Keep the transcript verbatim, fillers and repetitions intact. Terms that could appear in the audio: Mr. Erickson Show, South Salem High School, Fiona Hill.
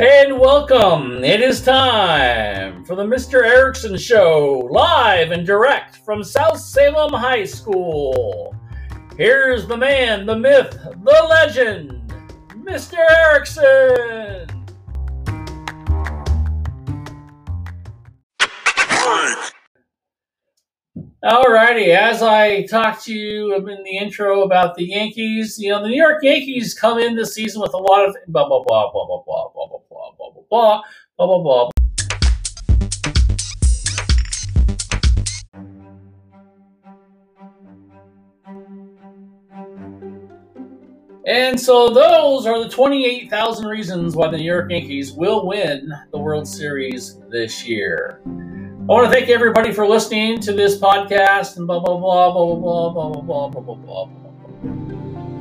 And welcome! It is time for the Mister Erickson Show, live and direct from South Salem High School. Here's the man, the myth, the legend, Mister Erickson! Alrighty, as I talked to you in the intro about the Yankees, you know, the New York Yankees come in this season with a lot of blah, blah, blah, blah, blah, blah, blah, blah, blah, blah, blah, blah, blah, blah. And so those are the twenty-eight thousand reasons why the New York Yankees will win the World Series this year. I want to thank everybody for listening to this podcast and blah, blah, blah, blah, blah, blah, blah, blah, blah, blah, blah, blah, blah.